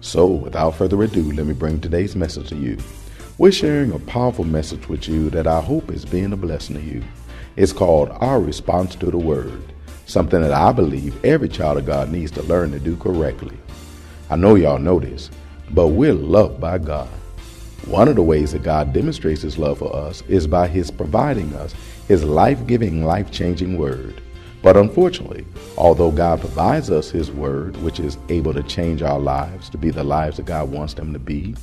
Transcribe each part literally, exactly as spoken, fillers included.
So, without further ado, let me bring today's message to you. We're sharing a powerful message with you that I hope is being a blessing to you. It's called Our Response to the Word, something that I believe every child of God needs to learn to do correctly. I know y'all know this, but we're loved by God. One of the ways that God demonstrates His love for us is by His providing us His life-giving, life-changing Word. But unfortunately, although God provides us His Word, which is able to change our lives to be the lives that God wants them to be,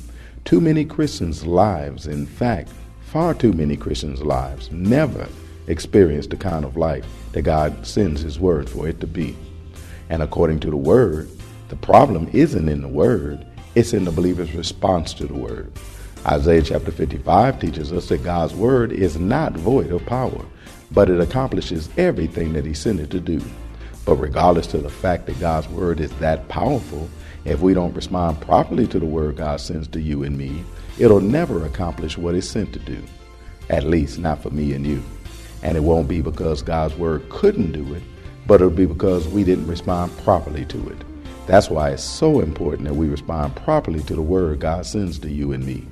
too many Christians' lives, in fact, far too many Christians' lives, never experience the kind of life that God sends His Word for it to be. And according to the Word, the problem isn't in the Word, it's in the believer's response to the Word. Isaiah chapter fifty-five teaches us that God's Word is not void of power, but it accomplishes everything that He sent it to do. But regardless of the fact that God's Word is that powerful, if we don't respond properly to the Word God sends to you and me, it'll never accomplish what it's sent to do. At least not for me and you. And it won't be because God's Word couldn't do it, but it'll be because we didn't respond properly to it. That's why it's so important that we respond properly to the Word God sends to you and me,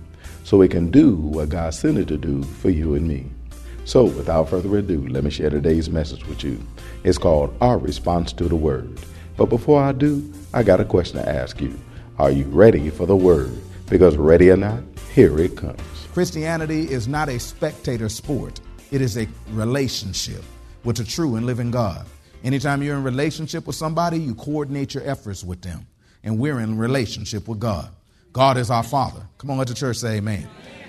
so it can do what God sent it to do for you and me. So, without further ado, let me share today's message with you. It's called Our Response to the Word. But before I do, I got a question to ask you. Are you ready for the Word? Because ready or not, here it comes. Christianity is not a spectator sport. It is a relationship with a true and living God. Anytime you're in relationship with somebody, you coordinate your efforts with them. And we're in relationship with God. God is our Father. Come on, let the church say amen.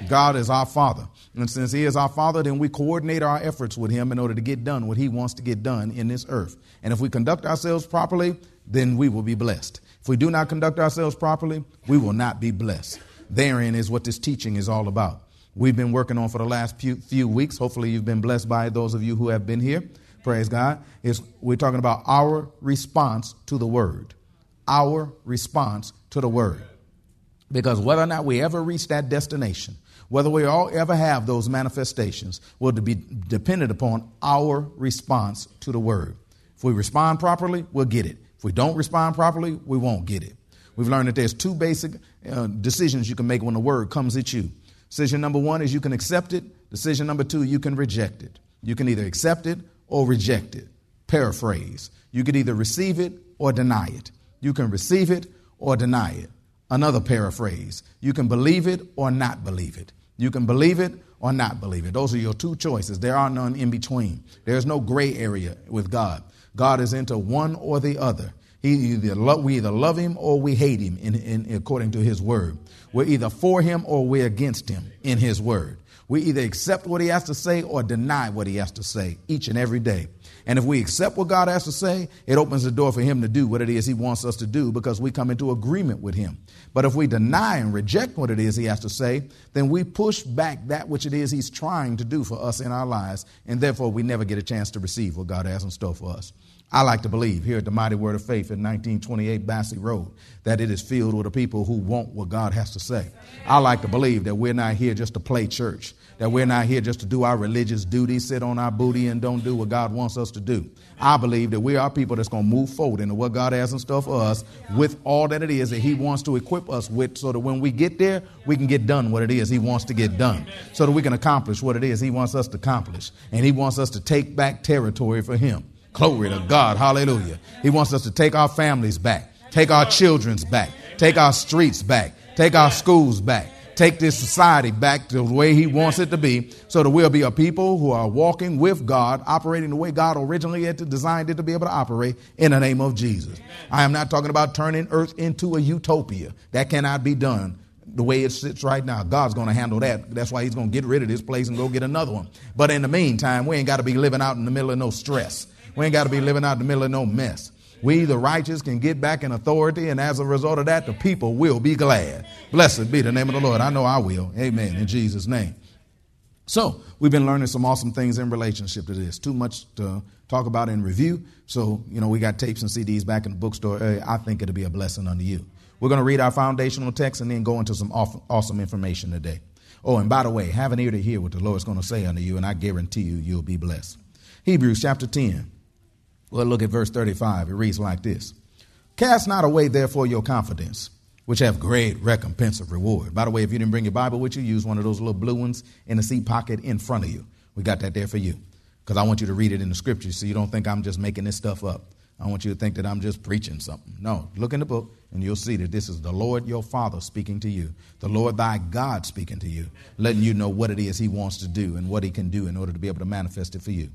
God is our Father. And since He is our Father, then we coordinate our efforts with Him in order to get done what He wants to get done in this earth. And if we conduct ourselves properly, then we will be blessed. If we do not conduct ourselves properly, we will not be blessed. Therein is what this teaching is all about. We've been working on for the last few, few weeks. Hopefully you've been blessed by it, those of you who have been here. Praise God. It's, we're talking about our response to the Word. Our response to the Word. Because whether or not we ever reach that destination, whether we all ever have those manifestations, will be dependent upon our response to the Word. If we respond properly, we'll get it. If we don't respond properly, we won't get it. We've learned that there's two basic uh, decisions you can make when the Word comes at you. Decision number one is you can accept it. Decision number two, you can reject it. You can either accept it or reject it. Paraphrase. You can either receive it or deny it. You can receive it or deny it. Another paraphrase, you can believe it or not believe it. You can believe it or not believe it. Those are your two choices. There are none in between. There's no gray area with God. God is into one or the other. He either lo- we either love Him or we hate Him in, in, according to His Word. We're either for Him or we're against Him in His Word. We either accept what He has to say or deny what He has to say each and every day. And if we accept what God has to say, it opens the door for Him to do what it is He wants us to do because we come into agreement with Him. But if we deny and reject what it is He has to say, then we push back that which it is He's trying to do for us in our lives. And therefore, we never get a chance to receive what God has in store for us. I like to believe here at the Mighty Word of Faith at nineteen twenty-eight Bassey Road that it is filled with the people who want what God has to say. I like to believe that we're not here just to play church, that we're not here just to do our religious duty, sit on our booty and don't do what God wants us to do. I believe that we are people that's going to move forward into what God has in store for us with all that it is that He wants to equip us with so that when we get there, we can get done what it is He wants to get done so that we can accomplish what it is He wants us to accomplish. And He wants us to take back territory for Him. Glory to God. Hallelujah. He wants us to take our families back, take our children's back, take our streets back, Take our schools back. Take this society back to the way he wants it to be, so that we'll be a people who are walking with God, operating the way God originally had to, designed it to be able to operate, in the name of Jesus. I am not talking about turning earth into a utopia. That cannot be done the way it sits right now. God's going to handle that. That's why he's going to get rid of this place and go get another one. But in the meantime, we ain't got to be living out in the middle of no stress. We ain't got to be living out in the middle of no mess. We, the righteous, can get back in authority, and as a result of that, the people will be glad. Blessed be the name of the Lord. I know I will. Amen. In Jesus' name. So we've been learning some awesome things in relationship to this. Too much to talk about in review. So, you know, we got tapes and C Ds back in the bookstore. I think it'll be a blessing unto you. We're going to read our foundational text and then go into some awesome information today. Oh, and by the way, have an ear to hear what the Lord's going to say unto you, and I guarantee you, you'll be blessed. Hebrews chapter ten. Well, look at verse thirty-five. It reads like this. Cast not away, therefore, your confidence, which have great recompense of reward. By the way, if you didn't bring your Bible with you, use one of those little blue ones in the seat pocket in front of you. We got that there for you, because I want you to read it in the scriptures so you don't think I'm just making this stuff up. I want you to think that I'm just preaching something. No, look in the book and you'll see that this is the Lord your Father speaking to you, the Lord thy God speaking to you, letting you know what it is he wants to do and what he can do in order to be able to manifest it for you.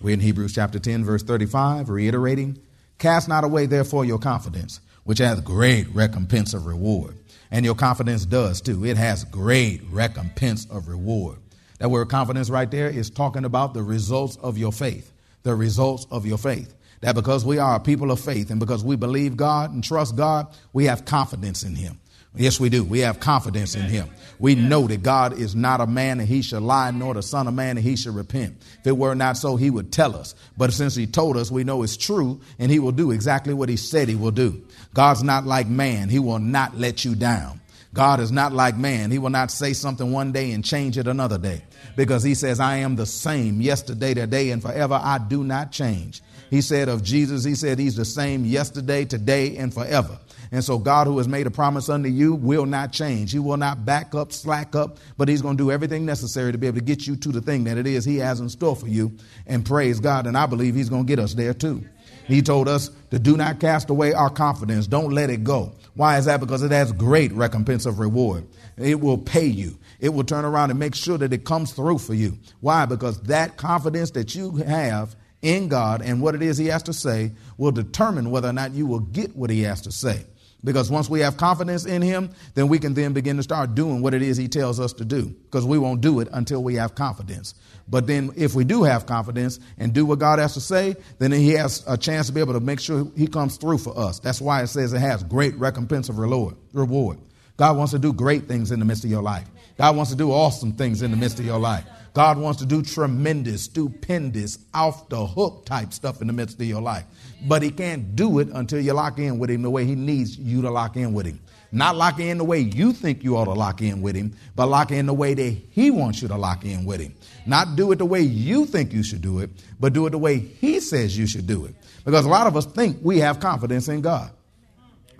We're in Hebrews chapter ten, verse thirty-five, reiterating, cast not away, therefore, your confidence, which hath great recompense of reward. And your confidence does, too. It has great recompense of reward. That word confidence right there is talking about the results of your faith, the results of your faith. That because we are a people of faith and because we believe God and trust God, we have confidence in him. Yes, we do. We have confidence in him. We know that God is not a man that he should lie, nor the son of man that he should repent. If it were not so, he would tell us. But since he told us, we know it's true, and he will do exactly what he said he will do. God's not like man. He will not let you down. God is not like man. He will not say something one day and change it another day, because he says, I am the same yesterday, today, and forever. I do not change. He said of Jesus, he said he's the same yesterday, today, and forever. And so God, who has made a promise unto you, will not change. He will not back up, slack up, but he's going to do everything necessary to be able to get you to the thing that it is he has in store for you. And praise God. And I believe he's going to get us there, too. He told us to do not cast away our confidence. Don't let it go. Why is that? Because it has great recompense of reward. It will pay you. It will turn around and make sure that it comes through for you. Why? Because that confidence that you have in God and what it is he has to say will determine whether or not you will get what he has to say. Because once we have confidence in him, then we can then begin to start doing what it is he tells us to do, because we won't do it until we have confidence. But then if we do have confidence and do what God has to say, then he has a chance to be able to make sure he comes through for us. That's why it says it has great recompense of reward. God wants to do great things in the midst of your life. God wants to do awesome things in the midst of your life. God wants to do tremendous, stupendous, off the hook type stuff in the midst of your life. But he can't do it until you lock in with him the way he needs you to lock in with him. Not lock in the way you think you ought to lock in with him, but lock in the way that he wants you to lock in with him. Not do it the way you think you should do it, but do it the way he says you should do it. Because a lot of us think we have confidence in God.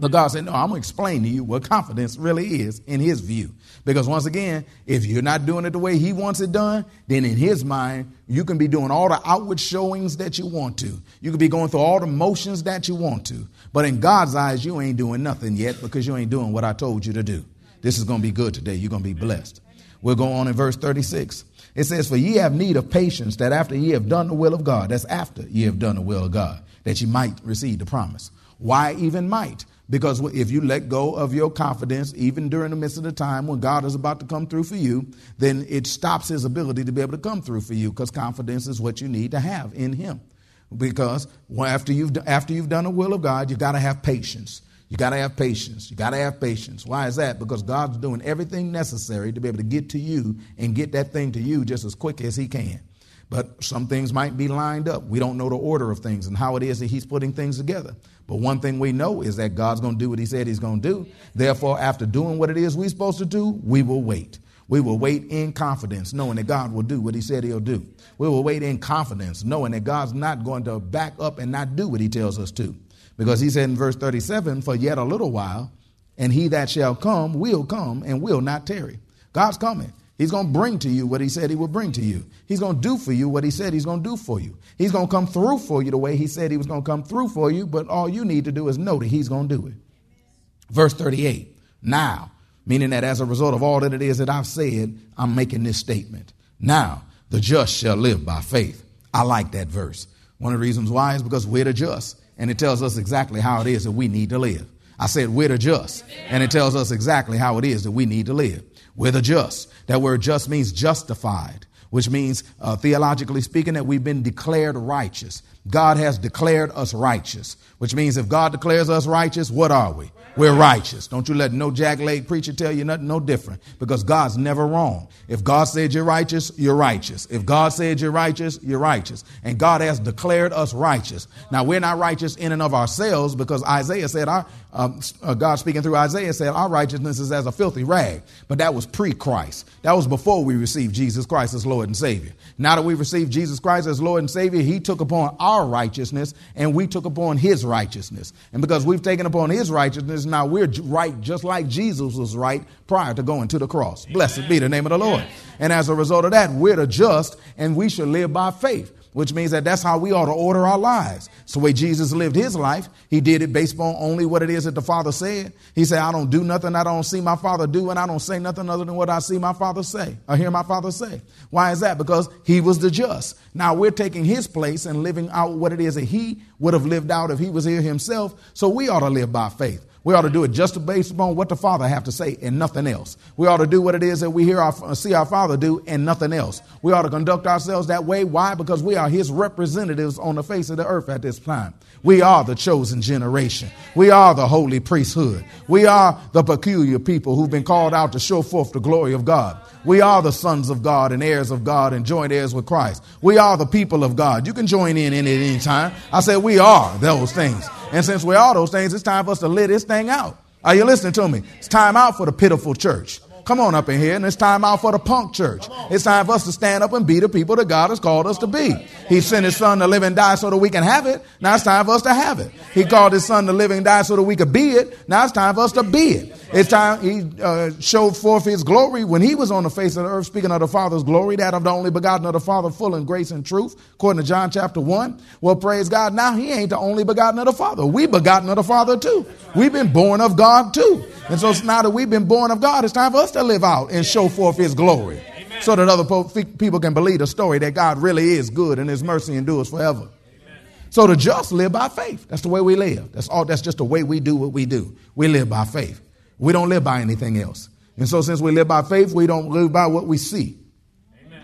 But God said, no, I'm going to explain to you what confidence really is in his view. Because once again, if you're not doing it the way he wants it done, then in his mind, you can be doing all the outward showings that you want to. You can be going through all the motions that you want to. But in God's eyes, you ain't doing nothing yet, because you ain't doing what I told you to do. This is going to be good today. You're going to be blessed. We'll go on in verse thirty-six. It says, for ye have need of patience, that after ye have done the will of God, that's after ye have done the will of God, that ye might receive the promise. Why even might? Because if you let go of your confidence, even during the midst of the time when God is about to come through for you, then it stops his ability to be able to come through for you, because confidence is what you need to have in him. Because after you've after you've done the will of God, you got to have patience. You got to have patience. You got to have patience. Why is that? Because God's doing everything necessary to be able to get to you and get that thing to you just as quick as he can. But some things might be lined up. We don't know the order of things and how it is that he's putting things together. But one thing we know is that God's going to do what he said he's going to do. Therefore, after doing what it is we're supposed to do, we will wait. We will wait in confidence, knowing that God will do what he said he'll do. We will wait in confidence, knowing that God's not going to back up and not do what he tells us to. Because he said in verse thirty-seven, for yet a little while, and he that shall come will come and will not tarry. God's coming. He's going to bring to you what he said he will bring to you. He's going to do for you what he said he's going to do for you. He's going to come through for you the way he said he was going to come through for you. But all you need to do is know that he's going to do it. Verse thirty-eight. Now, meaning that as a result of all that it is that I've said, I'm making this statement. Now, the just shall live by faith. I like that verse. One of the reasons why is because we're the just, and it tells us exactly how it is that we need to live. I said we're the just, and it tells us exactly how it is that we need to live. We're the just. That word just means justified, which means uh, theologically speaking that we've been declared righteous. God has declared us righteous, which means if God declares us righteous, what are we? We're righteous. Don't you let no jackleg preacher tell you nothing no different, because God's never wrong. If God said you're righteous, you're righteous. If God said you're righteous, you're righteous. And God has declared us righteous. Now, we're not righteous in and of ourselves, because Isaiah said our um, uh, God speaking through Isaiah said our righteousness is as a filthy rag. But that was pre-Christ. That was before we received Jesus Christ as Lord and Savior. Now that we've received Jesus Christ as Lord and Savior, he took upon our righteousness and we took upon his righteousness. And because we've taken upon his righteousness, now we're right just like Jesus was right prior to going to the cross. Amen. Blessed be the name of the Lord. Yes. And as a result of that, we're the just, and we should live by faith, which means that that's how we ought to order our lives. It's the way Jesus lived his life. He did it based on only what it is that the Father said. He said, I don't do nothing I don't see my Father do, and I don't say nothing other than what I see my Father say or hear my Father say. Why is that? Because he was the just. Now we're taking his place and living out what it is that he would have lived out if he was here himself. So we ought to live by faith. We ought to do it just based upon what the Father have to say and nothing else. We ought to do what it is that we hear our, see our Father do and nothing else. We ought to conduct ourselves that way. Why? Because we are his representatives on the face of the earth at this time. We are the chosen generation. We are the holy priesthood. We are the peculiar people who've been called out to show forth the glory of God. We are the sons of God and heirs of God and joint heirs with Christ. We are the people of God. You can join in at any time. I said we are those things. And since we're all those things, it's time for us to live this thing out. Are you listening to me? It's time out for the pitiful church. Come on up in here. And it's time out for the punk church. It's time for us to stand up and be the people that God has called us to be. He sent his son to live and die so that we can have it. Now it's time for us to have it. He called his son to live and die so that we could be it. Now it's time for us to be it. It's time he uh, showed forth his glory when he was on the face of the earth, speaking of the Father's glory, that of the only begotten of the Father, full in grace and truth, according to John chapter one. Well, praise God. Now he ain't the only begotten of the Father. We begotten of the Father too. We've been born of God too. And so now that we've been born of God, it's time for us to live out and show forth his glory. Amen. So that other po- people can believe the story that God really is good and his mercy endures forever. Amen. So the just live by faith. That's the way we live. That's all. That's just the way we do what we do. We live by faith. We don't live by anything else. And so since we live by faith, we don't live by what we see.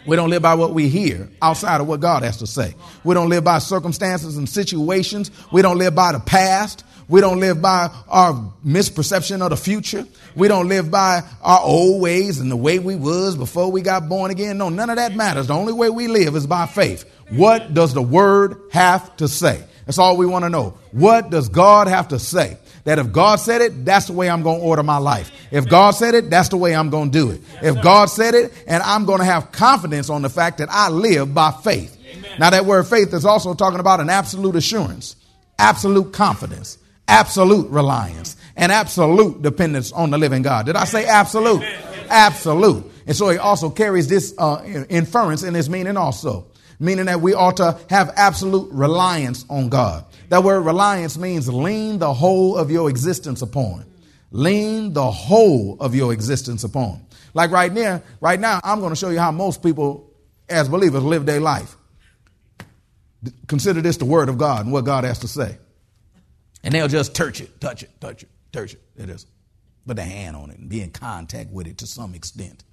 We don't live by what we hear outside of what God has to say. We don't live by circumstances and situations. We don't live by the past. We don't live by our misperception of the future. We don't live by our old ways and the way we was before we got born again. No, none of that matters. The only way we live is by faith. What does the word have to say? That's all we want to know. What does God have to say? That if God said it, that's the way I'm going to order my life. If God said it, that's the way I'm going to do it. If God said it, and I'm going to have confidence on the fact that I live by faith. Amen. Now, that word faith is also talking about an absolute assurance, absolute confidence, absolute reliance, and absolute dependence on the living God. Did I say absolute? Amen. Absolute. And so he also carries this uh, inference in his meaning also, meaning that we ought to have absolute reliance on God. That word reliance means lean the whole of your existence upon. Lean the whole of your existence upon. Like right now, right now, I'm going to show you how most people as believers live their life. Consider this the word of God and what God has to say. And they'll just touch it, touch it, touch it, touch it. It is. Put their hand on it and be in contact with it to some extent.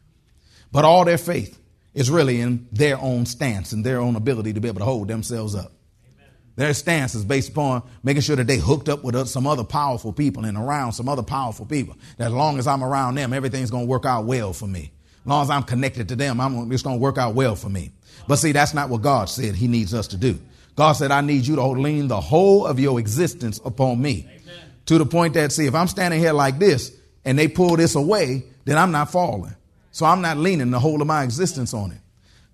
But all their faith is really in their own stance and their own ability to be able to hold themselves up. Their stance is based upon making sure that they hooked up with some other powerful people and around some other powerful people. That as long as I'm around them, everything's going to work out well for me. As long as I'm connected to them, I'm, it's going to work out well for me. But see, that's not what God said he needs us to do. God said, I need you to lean the whole of your existence upon me. Amen. To the point that, see, if I'm standing here like this and they pull this away, then I'm not falling. So I'm not leaning the whole of my existence on it.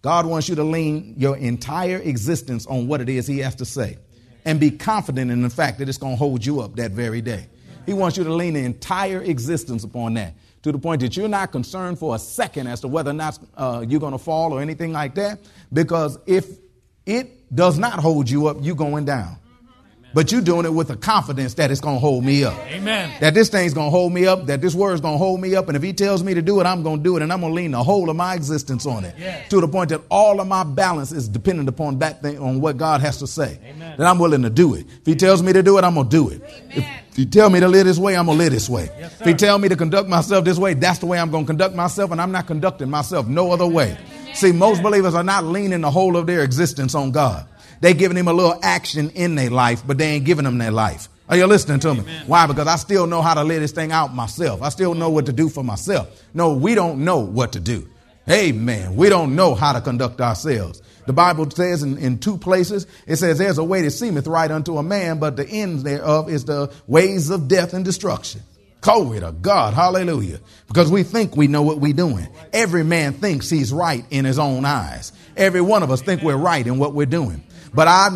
God wants you to lean your entire existence on what it is he has to say and be confident in the fact that it's going to hold you up that very day. He wants you to lean the entire existence upon that to the point that you're not concerned for a second as to whether or not uh, you're going to fall or anything like that, because if it does not hold you up, you're going down. but you're doing it with a confidence that it's going to hold me up. Amen. That this thing's going to hold me up, that this word's going to hold me up. And if he tells me to do it, I'm going to do it. And I'm going to lean the whole of my existence on it, yes, to the point that all of my balance is dependent upon that thing, on what God has to say. Amen. That I'm willing to do it. If he tells me to do it, I'm going to do it. Amen. If you tell me to live this way, I'm going to live this way. Yes, if you tell me to conduct myself this way, that's the way I'm going to conduct myself. And I'm not conducting myself no other way. Amen. See, most believers are not leaning the whole of their existence on God. They're giving him a little action in their life, but they ain't giving him their life. Are you listening to me? Amen. Why? Because I still know how to live this thing out myself. I still know what to do for myself. No, we don't know what to do. Amen. We don't know how to conduct ourselves. The Bible says in, in two places, it says there's a way that seemeth right unto a man, but the end thereof is the ways of death and destruction. Glory to God. Hallelujah. Because we think we know what we're doing. Every man thinks he's right in his own eyes. Every one of us think we're right in what we're doing. But I,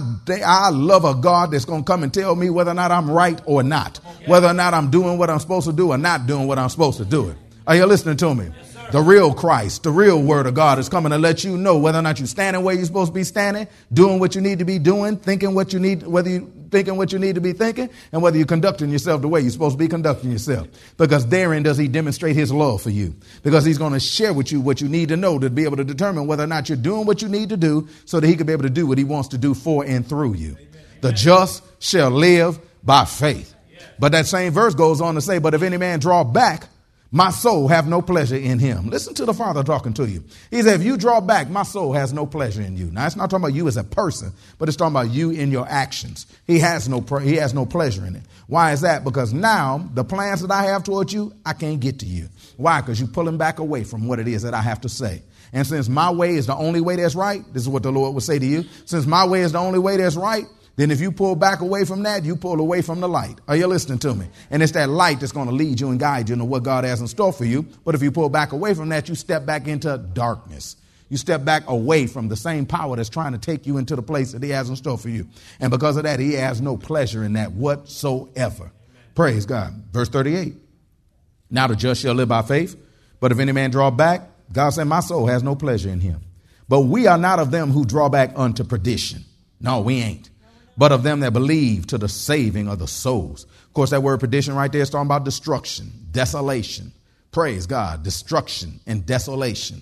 I love a God that's going to come and tell me whether or not I'm right or not, whether or not I'm doing what I'm supposed to do or not doing what I'm supposed to do. Are you listening to me? The real Christ, the real word of God is coming to let you know whether or not you're standing where you're supposed to be standing, doing what you need to be doing, thinking what you need, whether you thinking what you need to be thinking, and whether you're conducting yourself the way you're supposed to be conducting yourself. Because therein does he demonstrate his love for you, because he's going to share with you what you need to know to be able to determine whether or not you're doing what you need to do so that he can be able to do what he wants to do for and through you. Amen. The just shall live by faith. Yes. But that same verse goes on to say, but if any man draw back, my soul have no pleasure in him. Listen to the Father talking to you. He said, if you draw back, my soul has no pleasure in you. Now, it's not talking about you as a person, but it's talking about you in your actions. He has no he has no pleasure in it. Why is that? Because now the plans that I have towards you, I can't get to you. Why? Because you're pulling back away from what it is that I have to say. And since my way is the only way that's right, this is what the Lord will say to you. Since my way is the only way that's right, then if you pull back away from that, you pull away from the light. Are you listening to me? And it's that light that's going to lead you and guide you into what God has in store for you. But if you pull back away from that, you step back into darkness. You step back away from the same power that's trying to take you into the place that he has in store for you. And because of that, he has no pleasure in that whatsoever. Amen. Praise God. Verse thirty-eight. Now the just shall live by faith. But if any man draw back, God said, my soul has no pleasure in him. But we are not of them who draw back unto perdition. No, we ain't. But of them that believe to the saving of the souls. Of course, that word perdition right there is talking about destruction, desolation. Praise God, destruction and desolation,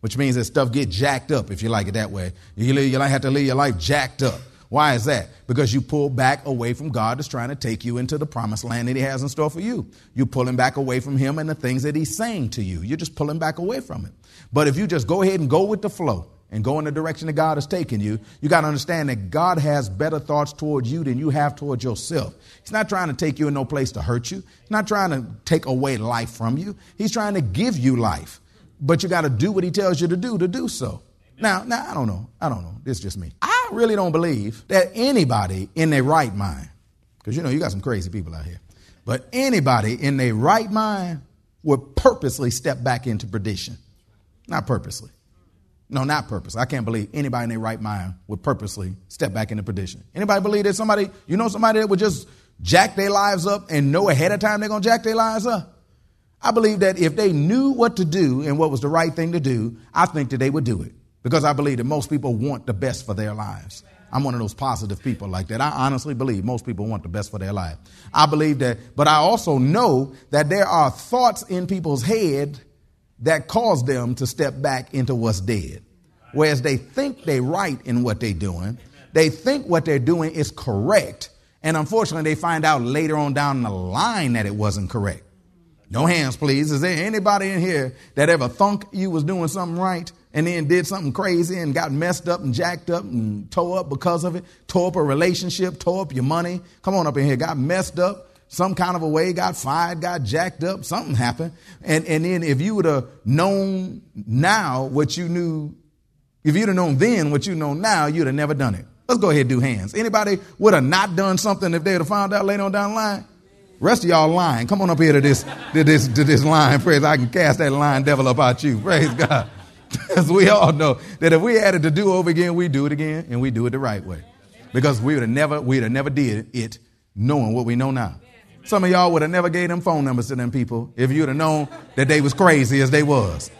which means that stuff get jacked up, if you like it that way. You, live, you have to live your life jacked up. Why is that? Because you pull back away from God that's trying to take you into the promised land that he has in store for you. You're pulling back away from him and the things that he's saying to you. You're just pulling back away from it. But if you just go ahead and go with the flow and go in the direction that God has taken you, you got to understand that God has better thoughts toward you than you have toward yourself. He's not trying to take you in no place to hurt you. He's not trying to take away life from you. He's trying to give you life, but you got to do what he tells you to do to do so. Now, now, I don't know. I don't know. This is just me. I really don't believe that anybody in their right mind, because, you know, you got some crazy people out here, but anybody in their right mind would purposely step back into perdition. Not purposely. No, not purpose. I can't believe anybody in their right mind would purposely step back into perdition. Anybody believe that somebody, you know, somebody that would just jack their lives up and know ahead of time they're going to jack their lives up? I believe that if they knew what to do and what was the right thing to do, I think that they would do it, because I believe that most people want the best for their lives. I'm one of those positive people like that. I honestly believe most people want the best for their life. I believe that. But I also know that there are thoughts in people's head that caused them to step back into what's dead. Whereas they think they right in what they're doing. They think what they're doing is correct. And unfortunately, they find out later on down the line that it wasn't correct. No hands, please. Is there anybody in here that ever thunk you was doing something right and then did something crazy and got messed up and jacked up and tore up because of it? Tore up a relationship, tore up your money. Come on up in here. Got messed up some kind of a way, got fired, got jacked up, something happened. And and then if you would have known now what you knew, if you'd have known then what you know now, you'd have never done it. Let's go ahead and do hands. Anybody would have not done something if they would have found out later on down the line? Rest of y'all lying. Come on up here to this, to this, to this line. Praise. I can cast that lying devil about you. Praise God. Because we all know that if we had it to do over again, we do it again and we do it the right way, because we would have never, we'd have never did it knowing what we know now. Some of y'all would have never gave them phone numbers to them people if you'd have known that they was crazy as they was.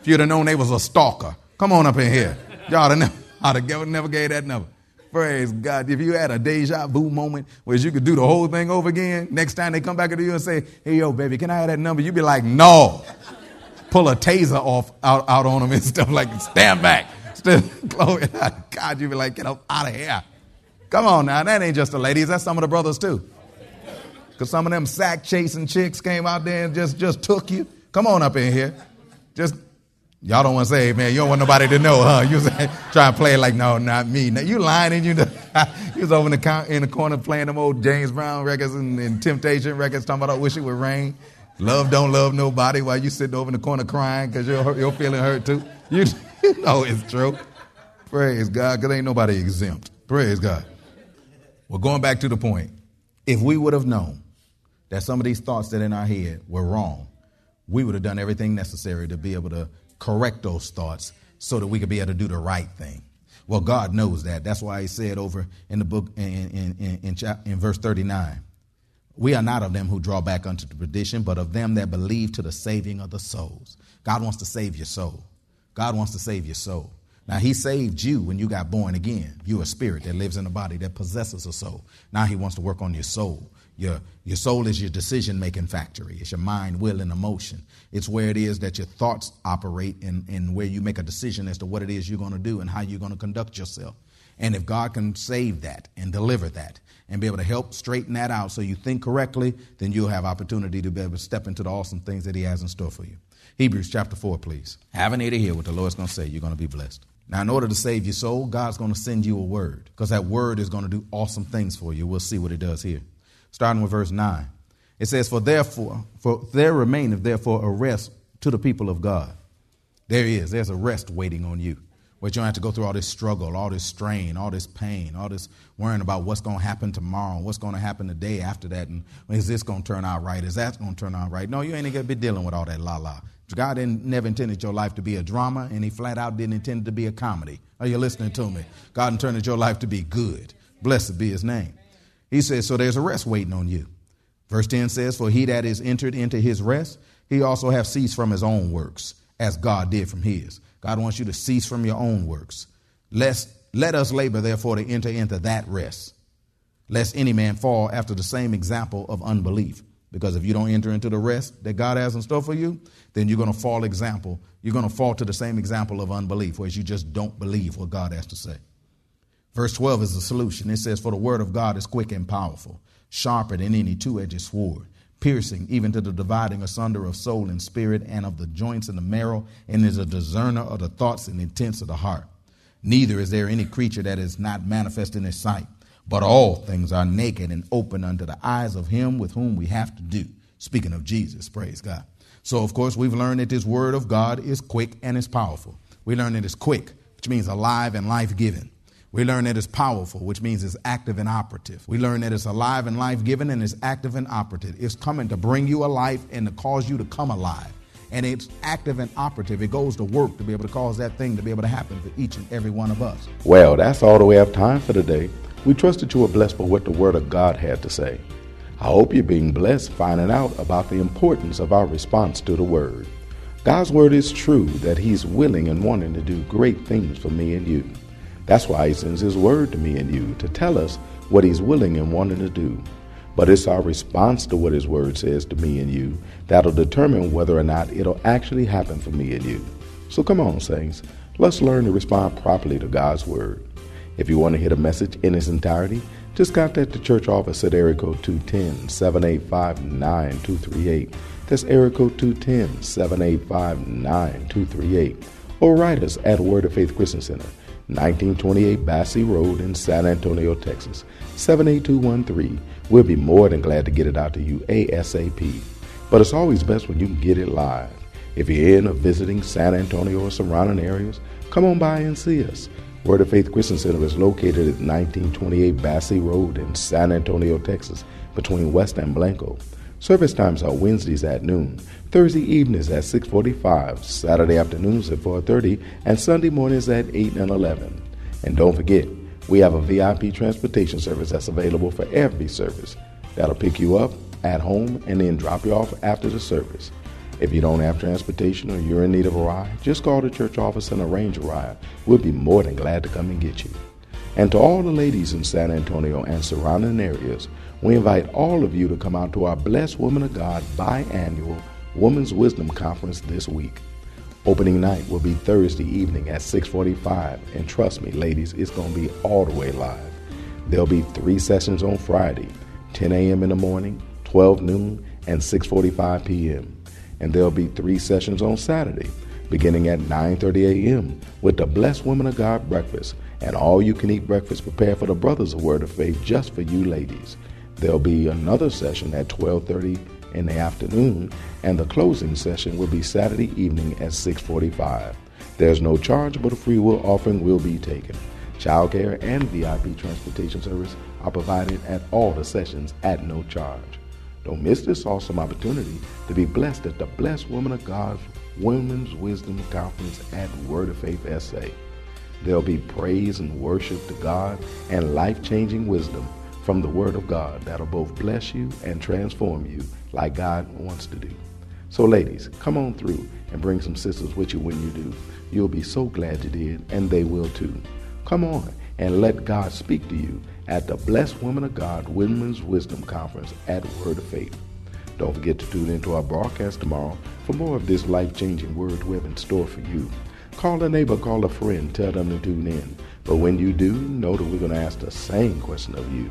If you'd have known they was a stalker. Come on up in here. Y'all would have never, I'd have never gave that number. Praise God. If you had a deja vu moment where you could do the whole thing over again, next time they come back to you and say, hey, yo, baby, can I have that number? You'd be like, no. Pull a taser off out, out on them and stuff like, stand back. Glory to God, you'd be like, get up out of here. Come on now. That ain't just the ladies. That's some of the brothers, too. Because some of them sack chasing chicks came out there and just, just took you. Come on up in here. Just, y'all don't want to say amen. You don't want nobody to know, huh? You say, try to play it like, no, not me. Now, you lying and you you was over in the, co- in the corner playing them old James Brown records and, and Temptation records, talking about I wish it would rain. Love don't love nobody while you sitting over in the corner crying because you're, you're feeling hurt, too. You, you know it's true. Praise God, because ain't nobody exempt. Praise God. Well, going back to the point, if we would have known that some of these thoughts that in our head were wrong, we would have done everything necessary to be able to correct those thoughts so that we could be able to do the right thing. Well, God knows that. That's why he said over in the book in in in, in, chapter, in verse thirty-nine, we are not of them who draw back unto perdition, but of them that believe to the saving of the souls. God wants to save your soul. God wants to save your soul. Now, he saved you when you got born again. You're a spirit that lives in a body that possesses a soul. Now he wants to work on your soul. Your, your soul is your decision-making factory. It's your mind, will, and emotion. It's where it is that your thoughts operate and, and where you make a decision as to what it is you're going to do and how you're going to conduct yourself. And if God can save that and deliver that and be able to help straighten that out so you think correctly, then you'll have opportunity to be able to step into the awesome things that he has in store for you. Hebrews chapter four, please. Have an ear to hear what the Lord's going to say. You're going to be blessed. Now, in order to save your soul, God's going to send you a word because that word is going to do awesome things for you. We'll see what it does here. Starting with verse nine, it says, for therefore, for there remaineth therefore a rest to the people of God. There is. There's a rest waiting on you, where you don't have to go through all this struggle, all this strain, all this pain, all this worrying about what's going to happen tomorrow, what's going to happen the day after that, and is this going to turn out right? Is that going to turn out right? No, you ain't going to be dealing with all that la-la. God didn't, never intended your life to be a drama, and he flat out didn't intend it to be a comedy. Are you listening to me? God intended your life to be good. Blessed be his name. He says, so there's a rest waiting on you. Verse ten says, for he that is entered into his rest, he also hath ceased from his own works, as God did from his. God wants you to cease from your own works. Let's, let us labor, therefore, to enter into that rest, lest any man fall after the same example of unbelief. Because if you don't enter into the rest that God has in store for you, then you're going to fall example. You're going to fall to the same example of unbelief, whereas you just don't believe what God has to say. Verse twelve is the solution. It says, for the word of God is quick and powerful, sharper than any two-edged sword, piercing even to the dividing asunder of soul and spirit and of the joints and the marrow, and is a discerner of the thoughts and intents of the heart. Neither is there any creature that is not manifest in his sight, but all things are naked and open unto the eyes of him with whom we have to do. Speaking of Jesus, praise God. So, of course, we've learned that this word of God is quick and is powerful. We learn that it's quick, which means alive and life-giving. We learn that it's powerful, which means it's active and operative. We learn that it's alive and life-giving and it's active and operative. It's coming to bring you a life and to cause you to come alive. And it's active and operative. It goes to work to be able to cause that thing to be able to happen for each and every one of us. Well, that's all that we have time for today. We trust that you were blessed by what the Word of God had to say. I hope you're being blessed finding out about the importance of our response to the Word. God's Word is true that He's willing and wanting to do great things for me and you. That's why he sends his word to me and you to tell us what he's willing and wanting to do. But it's our response to what his word says to me and you that'll determine whether or not it'll actually happen for me and you. So come on, saints, let's learn to respond properly to God's word. If you want to hear the message in its entirety, just contact the church office at Erico two one zero, seven eight five, nine two three eight. That's Erico two one zero, seven eight five, nine two three eight. Or write us at Word of Faith Christian Center, nineteen twenty-eight Bassey Road in San Antonio, Texas, seven eight two one three. We'll be more than glad to get it out to you ASAP. But it's always best when you can get it live. If you're in or visiting San Antonio or surrounding areas, come on by and see us. Word of Faith Christian Center is located at nineteen twenty-eight Bassey Road in San Antonio, Texas, between West and Blanco. Service times are Wednesdays at noon, Thursday evenings at six forty-five, Saturday afternoons at four thirty, and Sunday mornings at eight and eleven. And don't forget, we have a V I P transportation service that's available for every service. That'll pick you up at home and then drop you off after the service. If you don't have transportation or you're in need of a ride, just call the church office and arrange a ride. We'll be more than glad to come and get you. And to all the ladies in San Antonio and surrounding areas, we invite all of you to come out to our Blessed Women of God biannual Women's Wisdom Conference this week. Opening night will be Thursday evening at six forty-five, and trust me, ladies, it's going to be all the way live. There'll be three sessions on Friday, ten a.m. in the morning, twelve noon, and six forty-five p.m. And there'll be three sessions on Saturday, beginning at nine thirty a.m. with the Blessed Women of God breakfast, and all you can eat breakfast prepared for the Brothers of Word of Faith just for you ladies. There'll be another session at twelve thirty in the afternoon, and the closing session will be Saturday evening at six forty-five. There's no charge, but a free will offering will be taken. Childcare and V I P transportation service are provided at all the sessions at no charge. Don't miss this awesome opportunity to be blessed at the Blessed Women of God's Women's Wisdom Conference at Word of Faith S A. There'll be praise and worship to God and life-changing wisdom from the Word of God that'll both bless you and transform you like God wants to do. So ladies, come on through and bring some sisters with you when you do. You'll be so glad you did, and they will too. Come on and let God speak to you at the Blessed Women of God Women's Wisdom Conference at Word of Faith. Don't forget to tune into our broadcast tomorrow for more of this life-changing word we have in store for you. Call a neighbor, call a friend, tell them to tune in. But when you do, know that we're going to ask the same question of you.